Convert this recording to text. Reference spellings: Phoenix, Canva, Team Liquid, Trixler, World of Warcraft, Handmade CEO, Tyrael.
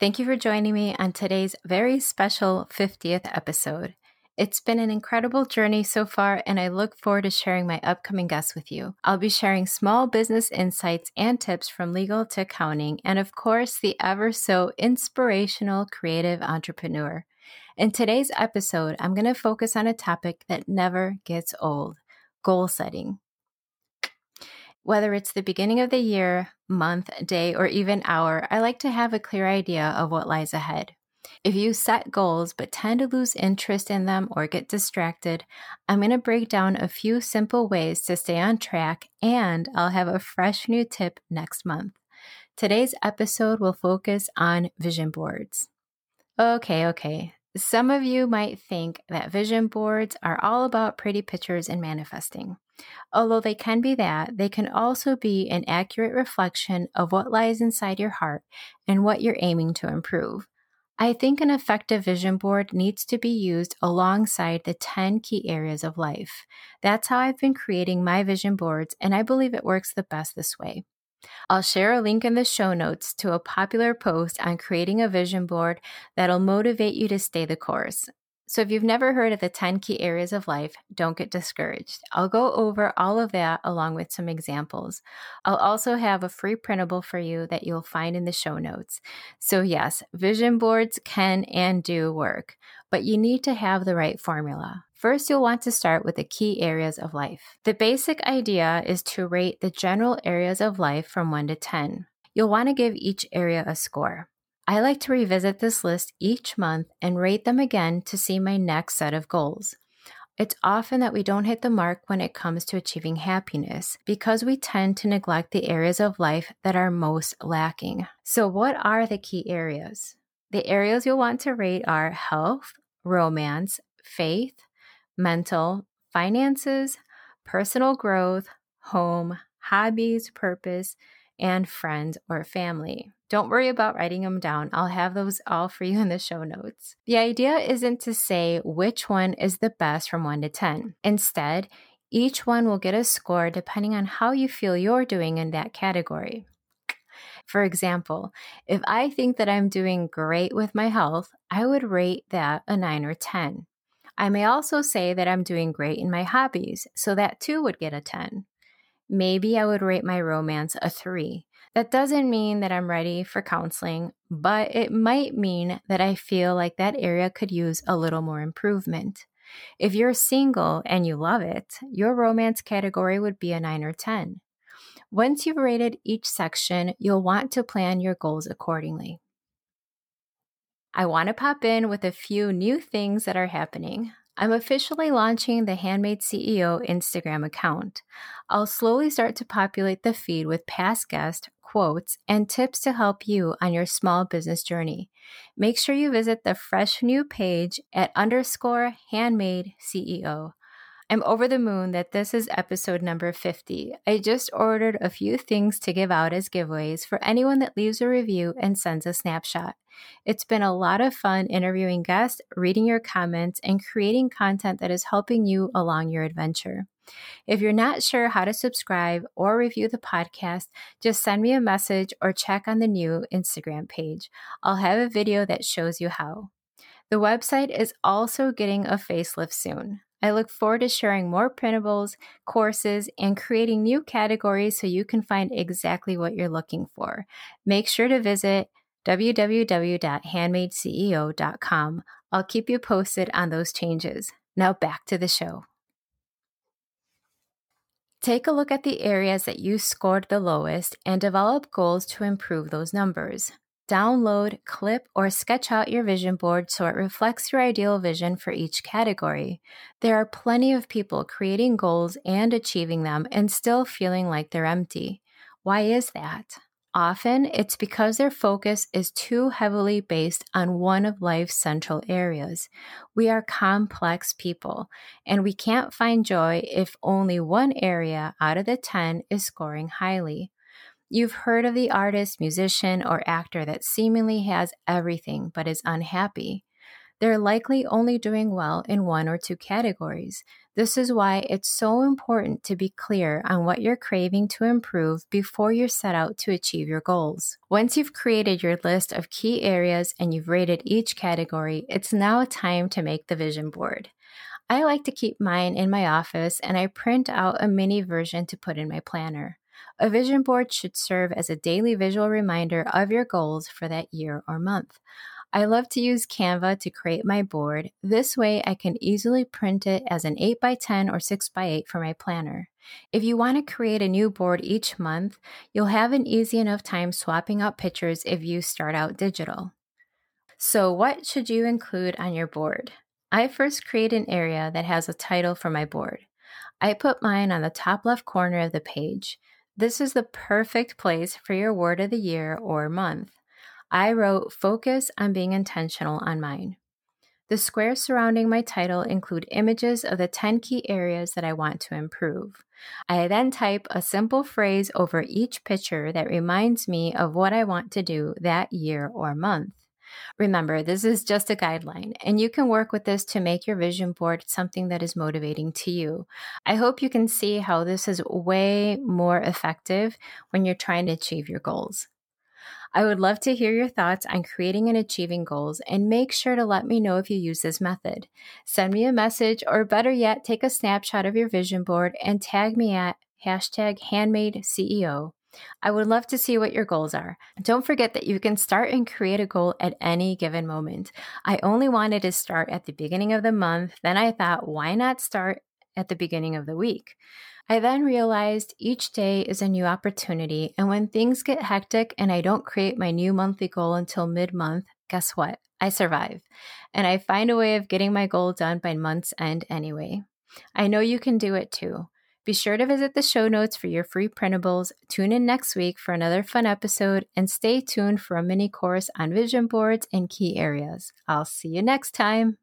Thank you for joining me on today's very special 50th episode. It's been an incredible journey so far, and I look forward to sharing my upcoming guests with you. I'll be sharing small business insights and tips from legal to accounting, and of course, the ever so inspirational creative entrepreneur. In today's episode, I'm going to focus on a topic that never gets old: goal setting. Whether it's the beginning of the year, month, day, or even hour, I like to have a clear idea of what lies ahead. If you set goals but tend to lose interest in them or get distracted, I'm going to break down a few simple ways to stay on track, and I'll have a fresh new tip next month. Today's episode will focus on vision boards. Okay. Some of you might think that vision boards are all about pretty pictures and manifesting. Although they can be that, they can also be an accurate reflection of what lies inside your heart and what you're aiming to improve. I think an effective vision board needs to be used alongside the 10 key areas of life. That's how I've been creating my vision boards, and I believe it works the best this way. I'll share a link in the show notes to a popular post on creating a vision board that'll motivate you to stay the course. So if you've never heard of the 10 key areas of life, don't get discouraged. I'll go over all of that along with some examples. I'll also have a free printable for you that you'll find in the show notes. So yes, vision boards can and do work, but you need to have the right formula. First, you'll want to start with the key areas of life. The basic idea is to rate the general areas of life from 1 to 10. You'll want to give each area a score. I like to revisit this list each month and rate them again to see my next set of goals. It's often that we don't hit the mark when it comes to achieving happiness because we tend to neglect the areas of life that are most lacking. So what are the key areas? The areas you'll want to rate are health, romance, faith, mental, finances, personal growth, home, hobbies, purpose, and friends or family. Don't worry about writing them down. I'll have those all for you in the show notes. The idea isn't to say which one is the best from 1 to 10. Instead, each one will get a score depending on how you feel you're doing in that category. For example, if I think that I'm doing great with my health, I would rate that a 9 or 10. I may also say that I'm doing great in my hobbies, so that too would get a 10. Maybe I would rate my romance a 3. That doesn't mean that I'm ready for counseling, but it might mean that I feel like that area could use a little more improvement. If you're single and you love it, your romance category would be a 9 or 10. Once you've rated each section, you'll want to plan your goals accordingly. I want to pop in with a few new things that are happening. I'm officially launching the Handmade CEO Instagram account. I'll slowly start to populate the feed with past guest quotes and tips to help you on your small business journey. Make sure you visit the fresh new page at _handmade CEO. I'm over the moon that this is episode number 50. I just ordered a few things to give out as giveaways for anyone that leaves a review and sends a snapshot. It's been a lot of fun interviewing guests, reading your comments, and creating content that is helping you along your adventure. If you're not sure how to subscribe or review the podcast, just send me a message or check on the new Instagram page. I'll have a video that shows you how. The website is also getting a facelift soon. I look forward to sharing more printables, courses, and creating new categories so you can find exactly what you're looking for. Make sure to visit www.handmadeceo.com. I'll keep you posted on those changes. Now back to the show. Take a look at the areas that you scored the lowest and develop goals to improve those numbers. Download, clip, or sketch out your vision board so it reflects your ideal vision for each category. There are plenty of people creating goals and achieving them and still feeling like they're empty. Why is that? Often, it's because their focus is too heavily based on one of life's central areas. We are complex people, and we can't find joy if only one area out of the 10 is scoring highly. You've heard of the artist, musician, or actor that seemingly has everything but is unhappy. they're likely only doing well in one or two categories. This is why it's so important to be clear on what you're craving to improve before you set out to achieve your goals. Once you've created your list of key areas and you've rated each category, it's now time to make the vision board. I like to keep mine in my office, and I print out a mini version to put in my planner. A vision board should serve as a daily visual reminder of your goals for that year or month. I love to use Canva to create my board. This way, I can easily print it as an 8x10 or 6x8 for my planner. If you want to create a new board each month, you'll have an easy enough time swapping out pictures if you start out digital. So what should you include on your board? I first create an area that has a title for my board. I put mine on the top left corner of the page. This is the perfect place for your word of the year or month. I wrote focus on being intentional on mine. The squares surrounding my title include images of the 10 key areas that I want to improve. I then type a simple phrase over each picture that reminds me of what I want to do that year or month. Remember, this is just a guideline, and you can work with this to make your vision board something that is motivating to you. I hope you can see how this is way more effective when you're trying to achieve your goals. I would love to hear your thoughts on creating and achieving goals, and make sure to let me know if you use this method. Send me a message, or better yet, take a snapshot of your vision board and tag me at #HandmadeCEO. I would love to see what your goals are. Don't forget that you can start and create a goal at any given moment. I only wanted to start at the beginning of the month, then I thought, why not start at the beginning of the week? I then realized each day is a new opportunity, and when things get hectic and I don't create my new monthly goal until mid-month, guess what? I survive, and I find a way of getting my goal done by month's end anyway. I know you can do it too. Be sure to visit the show notes for your free printables. Tune in next week for another fun episode, and stay tuned for a mini course on vision boards and key areas. I'll see you next time.